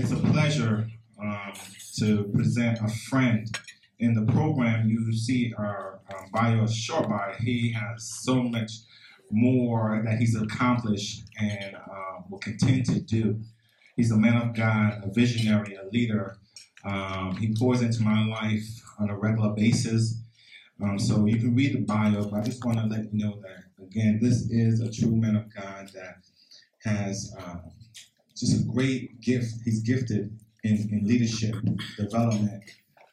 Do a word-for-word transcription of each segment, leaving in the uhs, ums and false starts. It's a pleasure um, to present a friend. In the program, you see our um, bio, short bio. He has so much more that he's accomplished and uh, will continue to do. He's a man of God, a visionary, a leader. Um, he pours into my life on a regular basis. Um, so you can read the bio, but I just want to let you know that, again, this is a true man of God that has uh, just a great gift. He's gifted in, in leadership development.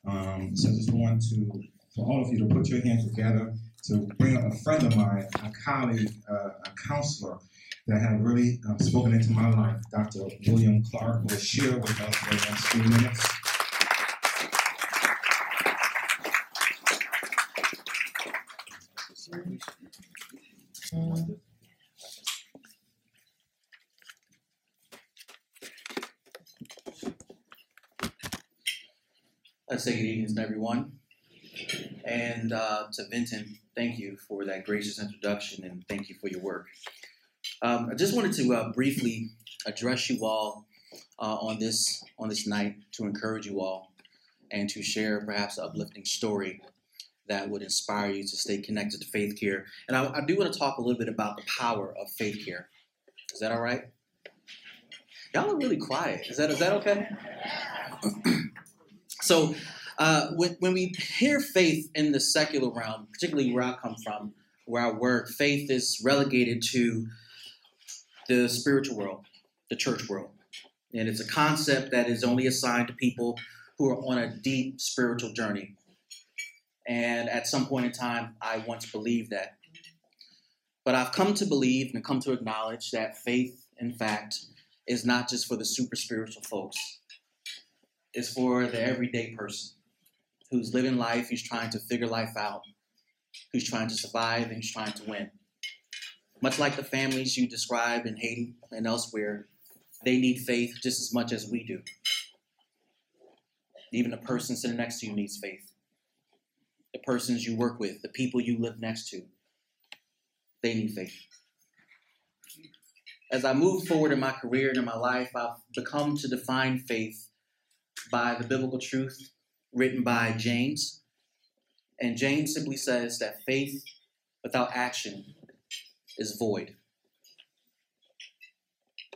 Um, so I just want to, for all of you, to put your hands together to bring up a friend of mine, a colleague, uh, a counselor that have really uh, spoken into my life, Doctor William Clark, who will share with us for the next few minutes. Um, I'd say good evening to everyone, and uh, to Vinton, thank you for that gracious introduction, and thank you for your work. Um, I just wanted to uh, briefly address you all uh, on this on this night to encourage you all and to share perhaps an uplifting story that would inspire you to stay connected to Faith Care. And I, I do want to talk a little bit about the power of Faith Care. Is that all right? Y'all are really quiet. Is that is that okay? So uh, when, when we hear faith in the secular realm, particularly where I come from, where I work, faith is relegated to the spiritual world, the church world. And it's a concept that is only assigned to people who are on a deep spiritual journey. And at some point in time, I once believed that. But I've come to believe and come to acknowledge that faith, in fact, is not just for the super spiritual folks. It's for the everyday person who's living life, who's trying to figure life out, who's trying to survive, and who's trying to win. Much like the families you describe in Haiti and elsewhere, they need faith just as much as we do. Even the person sitting next to you needs faith. The persons you work with, the people you live next to, they need faith. As I move forward in my career and in my life, I've become to define faith by the biblical truth written by James. And James simply says that faith without action is void.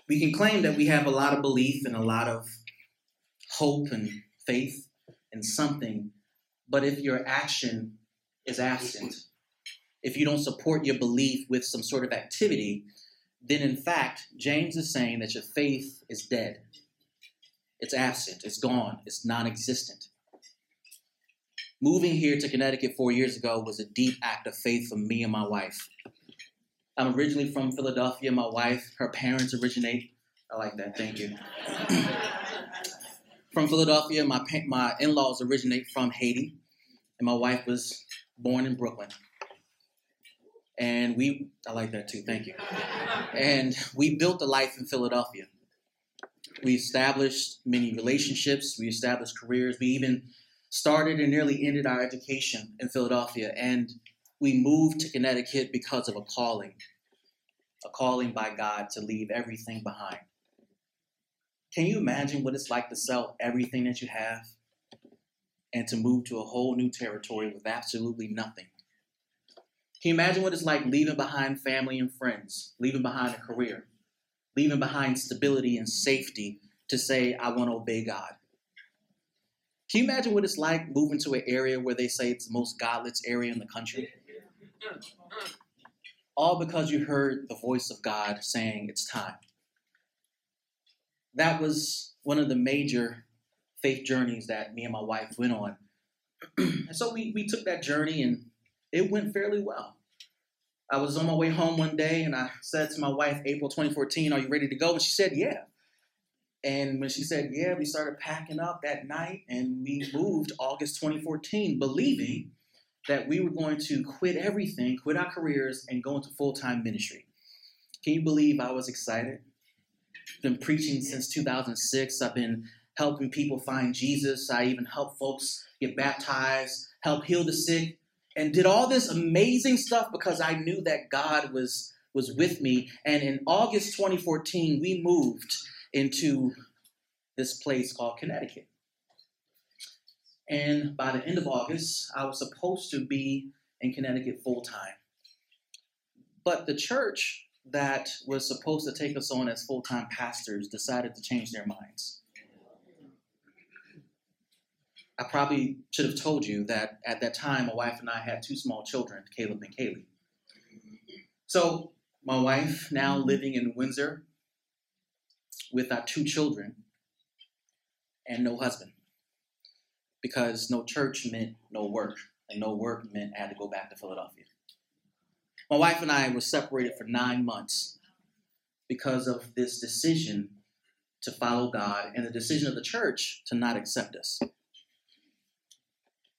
We can claim that we have a lot of belief and a lot of hope and faith in something, but if your action is absent, if you don't support your belief with some sort of activity, then in fact, James is saying that your faith is dead. It's absent, it's gone, it's non-existent. Moving here to Connecticut four years ago was a deep act of faith for me and my wife. I'm originally from Philadelphia. My wife, her parents originate. I like that, thank you. From Philadelphia, my, my in-laws originate from Haiti, and my wife was born in Brooklyn. And we, I like that too, thank you. And we built a life in Philadelphia. We established many relationships. We established careers. We even started and nearly ended our education in Philadelphia. And we moved to Connecticut because of a calling, a calling by God to leave everything behind. Can you imagine what it's like to sell everything that you have and to move to a whole new territory with absolutely nothing? Can you imagine what it's like leaving behind family and friends, leaving behind a career, leaving behind stability and safety to say, I want to obey God? Can you imagine what it's like moving to an area where they say it's the most godless area in the country? All because you heard the voice of God saying it's time. That was one of the major faith journeys that me and my wife went on. And so we, we took that journey and it went fairly well. I was on my way home one day, and I said to my wife, April twenty fourteen, are you ready to go? And she said, yeah. And when she said, yeah, we started packing up that night, and we moved August twenty fourteen, believing that we were going to quit everything, quit our careers, and go into full-time ministry. Can you believe I was excited? I've been preaching since two thousand six. I've been helping people find Jesus. I even helped folks get baptized, help heal the sick. And did all this amazing stuff because I knew that God was, was with me. And in August twenty fourteen, we moved into this place called Connecticut. And by the end of August, I was supposed to be in Connecticut full time. But the church that was supposed to take us on as full-time pastors decided to change their minds. I probably should have told you that at that time, my wife and I had two small children, Caleb and Kaylee. So my wife, now living in Windsor with our two children and no husband, because no church meant no work, and no work meant I had to go back to Philadelphia. My wife and I were separated for nine months because of this decision to follow God and the decision of the church to not accept us.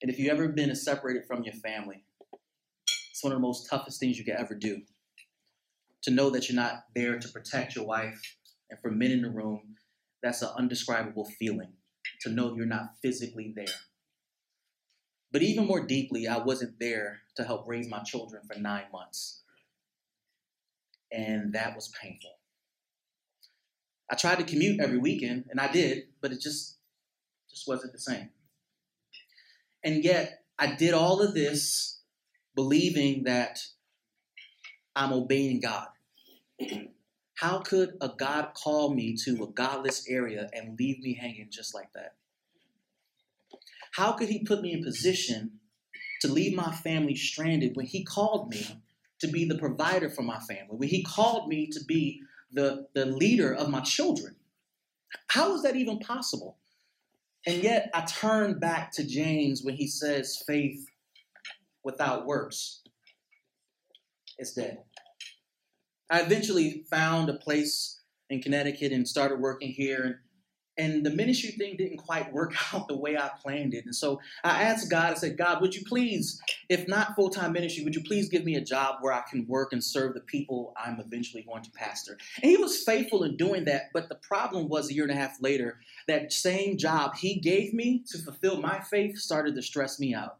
And if you've ever been separated from your family, it's one of the most toughest things you could ever do. To know that you're not there to protect your wife, and for men in the room, that's an indescribable feeling, to know you're not physically there. But even more deeply, I wasn't there to help raise my children for nine months. And that was painful. I tried to commute every weekend, and I did, but it just, just wasn't the same. And yet, I did all of this believing that I'm obeying God. How could a God call me to a godless area and leave me hanging just like that? How could he put me in position to leave my family stranded when he called me to be the provider for my family, when he called me to be the, the leader of my children? How is that even possible? And yet I turn back to James when he says faith without works is dead. I eventually found a place in Connecticut and started working here, and And the ministry thing didn't quite work out the way I planned it. And so I asked God, I said, God, would you please, if not full-time ministry, would you please give me a job where I can work and serve the people I'm eventually going to pastor? And he was faithful in doing that. But the problem was, a year and a half later, that same job he gave me to fulfill my faith started to stress me out.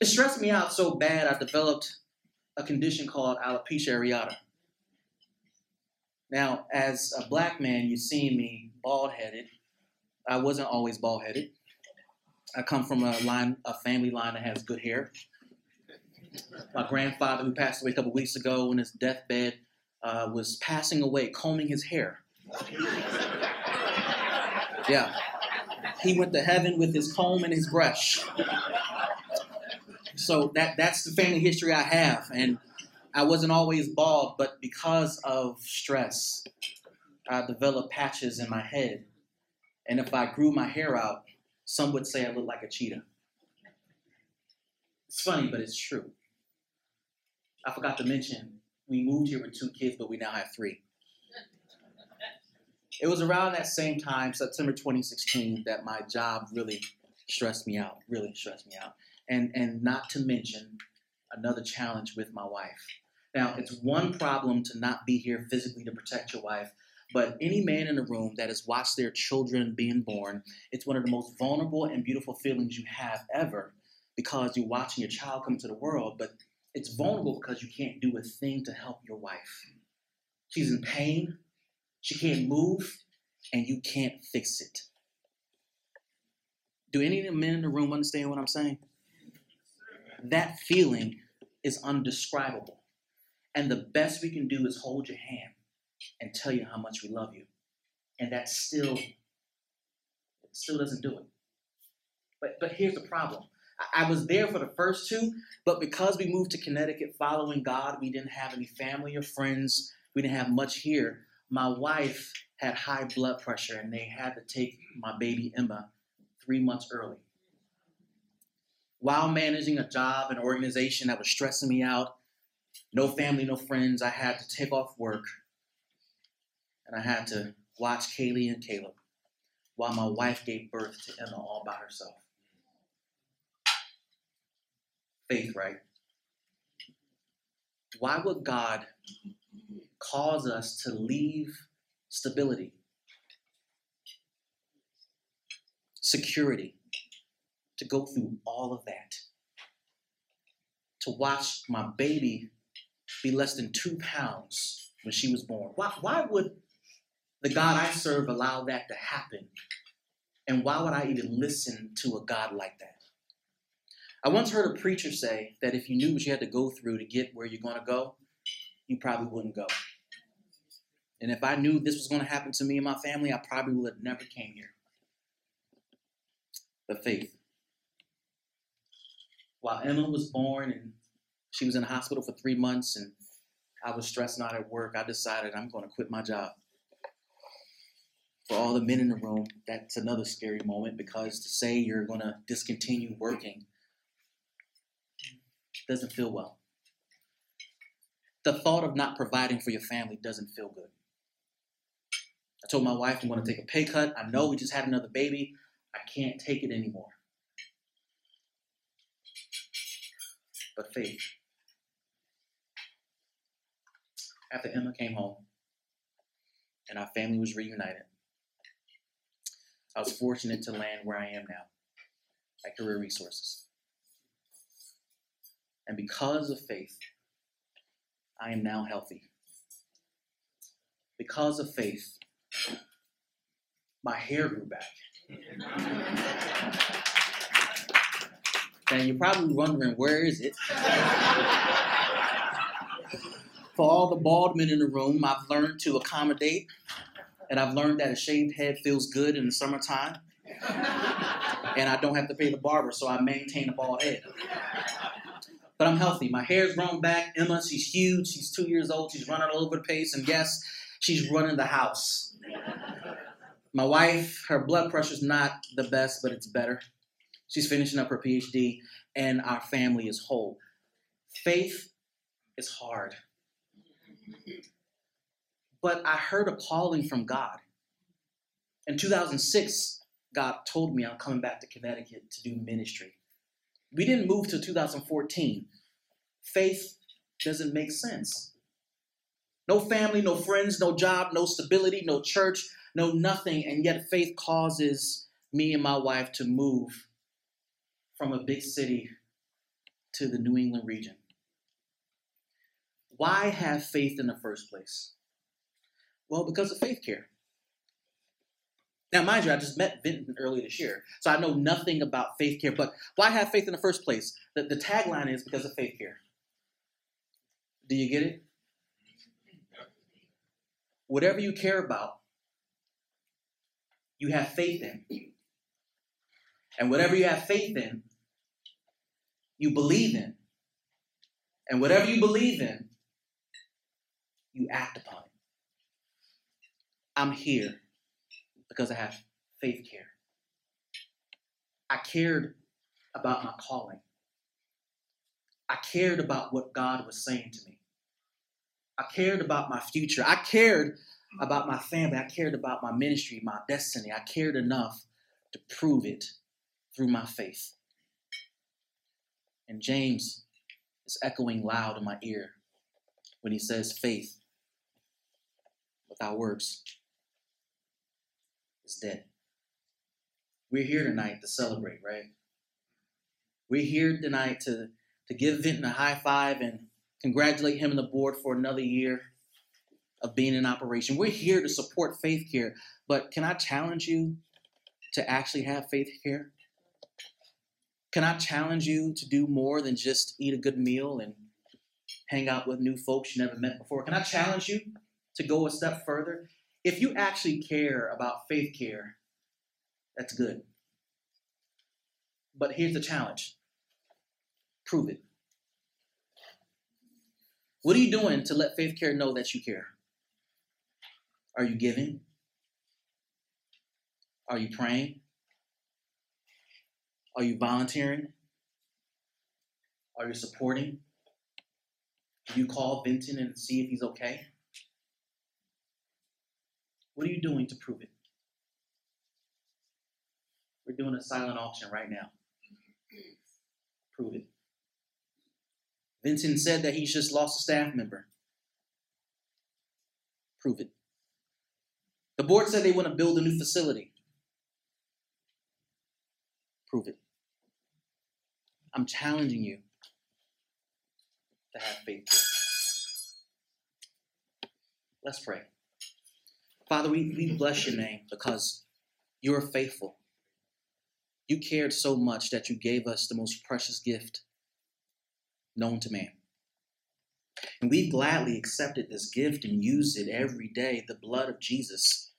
It stressed me out so bad I developed a condition called alopecia areata. Now, as a black man, you see me bald-headed. I wasn't always bald-headed. I come from a line, a family line that has good hair. My grandfather, who passed away a couple weeks ago on his deathbed, uh, was passing away, combing his hair. Yeah. He went to heaven with his comb and his brush. So that, that's the family history I have. And I wasn't always bald, but because of stress, I developed patches in my head. And if I grew my hair out, some would say I looked like a cheetah. It's funny, but it's true. I forgot to mention, we moved here with two kids, but we now have three. It was around that same time, September twenty sixteen, that my job really stressed me out, really stressed me out. And, and not to mention another challenge with my wife. Now, it's one problem to not be here physically to protect your wife, but any man in the room that has watched their children being born, it's one of the most vulnerable and beautiful feelings you have ever, because you're watching your child come to the world, but it's vulnerable because you can't do a thing to help your wife. She's in pain, she can't move, and you can't fix it. Do any of the men in the room understand what I'm saying? That feeling is indescribable. And the best we can do is hold your hand and tell you how much we love you. And that still, still doesn't do it. But, but here's the problem. I, I was there for the first two, but because we moved to Connecticut following God, we didn't have any family or friends. We didn't have much here. My wife had high blood pressure, and they had to take my baby Emma three months early. While managing a job, an organization that was stressing me out, no family, no friends, I had to take off work, and I had to watch Kaylee and Caleb while my wife gave birth to Emma all by herself. Faith, right? Why would God cause us to leave stability, security, to go through all of that, to watch my baby be less than two pounds when she was born? Why, why would The God I serve allowed that to happen. And why would I even listen to a God like that? I once heard a preacher say that if you knew what you had to go through to get where you're going to go, you probably wouldn't go. And if I knew this was going to happen to me and my family, I probably would have never came here. But faith. While Emma was born and she was in the hospital for three months and I was stressing out at work, I decided I'm going to quit my job. For all the men in the room, that's another scary moment, because to say you're going to discontinue working doesn't feel well. The thought of not providing for your family doesn't feel good. I told my wife I'm going to take a pay cut. I know we just had another baby. I can't take it anymore. But faith. After Emma came home and our family was reunited, I was fortunate to land where I am now at Career Resources. And because of faith, I am now healthy. Because of faith, my hair grew back. And you're probably wondering, where is it? For all the bald men in the room, I've learned to accommodate, and I've learned that a shaved head feels good in the summertime, and I don't have to pay the barber, so I maintain a bald head. But I'm healthy. My hair's grown back. Emma, she's huge. She's two years old. She's running all over the place, and yes, she's running the house. My wife, her blood pressure's not the best, but it's better. She's finishing up her P H D, and our family is whole. Faith is hard. But I heard a calling from God. In two thousand six, God told me I'm coming back to Connecticut to do ministry. We didn't move till two thousand fourteen. Faith doesn't make sense. No family, no friends, no job, no stability, no church, no nothing. And yet faith causes me and my wife to move from a big city to the New England region. Why have faith in the first place? Well, because of Faith Care. Now, mind you, I just met Benton earlier this year, so I know nothing about Faith Care, but why have faith in the first place? The, the tagline is because of Faith Care. Do you get it? Whatever you care about, you have faith in. And whatever you have faith in, you believe in. And whatever you believe in, you act upon it. I'm here because I have faith care. I cared about my calling. I cared about what God was saying to me. I cared about my future. I cared about my family. I cared about my ministry, my destiny. I cared enough to prove it through my faith. And James is echoing loud in my ear when he says faith without works is dead. We're here tonight to celebrate, right? We're here tonight to, to give Vinton a high five and congratulate him and the board for another year of being in operation. We're here to support Faith Care, but can I challenge you to actually have faith care? Can I challenge you to do more than just eat a good meal and hang out with new folks you never met before? Can I challenge you to go a step further? If you actually care about faith care, that's good. But here's the challenge. Prove it. What are you doing to let faith care know that you care? Are you giving? Are you praying? Are you volunteering? Are you supporting? Do you call Benton and see if he's okay? What are you doing to prove it? We're doing a silent auction right now. Prove it. Benton said that he's just lost a staff member. Prove it. The board said they want to build a new facility. Prove it. I'm challenging you to have faith. Let's pray. Father, we, we bless your name because you are faithful. You cared so much that you gave us the most precious gift known to man. And we've gladly accepted this gift and used it every day. The blood of Jesus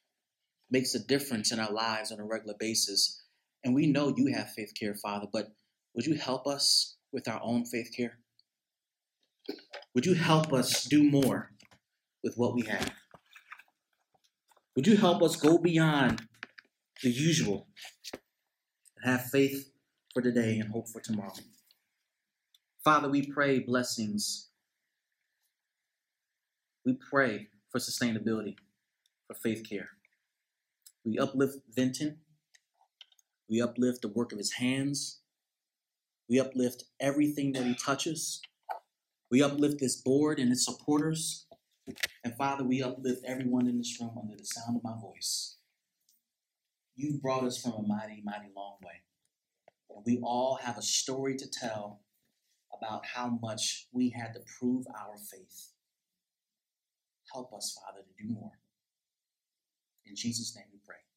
makes a difference in our lives on a regular basis. And we know you have faith care, Father, but would you help us with our own faith care? Would you help us do more with what we have? Would you help us go beyond the usual and have faith for today and hope for tomorrow? Father, we pray blessings. We pray for sustainability, for faith care. We uplift Vinton. We uplift the work of his hands. We uplift everything that he touches. We uplift this board and its supporters. And Father, we uplift everyone in this room under the sound of my voice. You've brought us from a mighty, mighty long way. And we all have a story to tell about how much we had to prove our faith. Help us, Father, to do more. In Jesus' name we pray.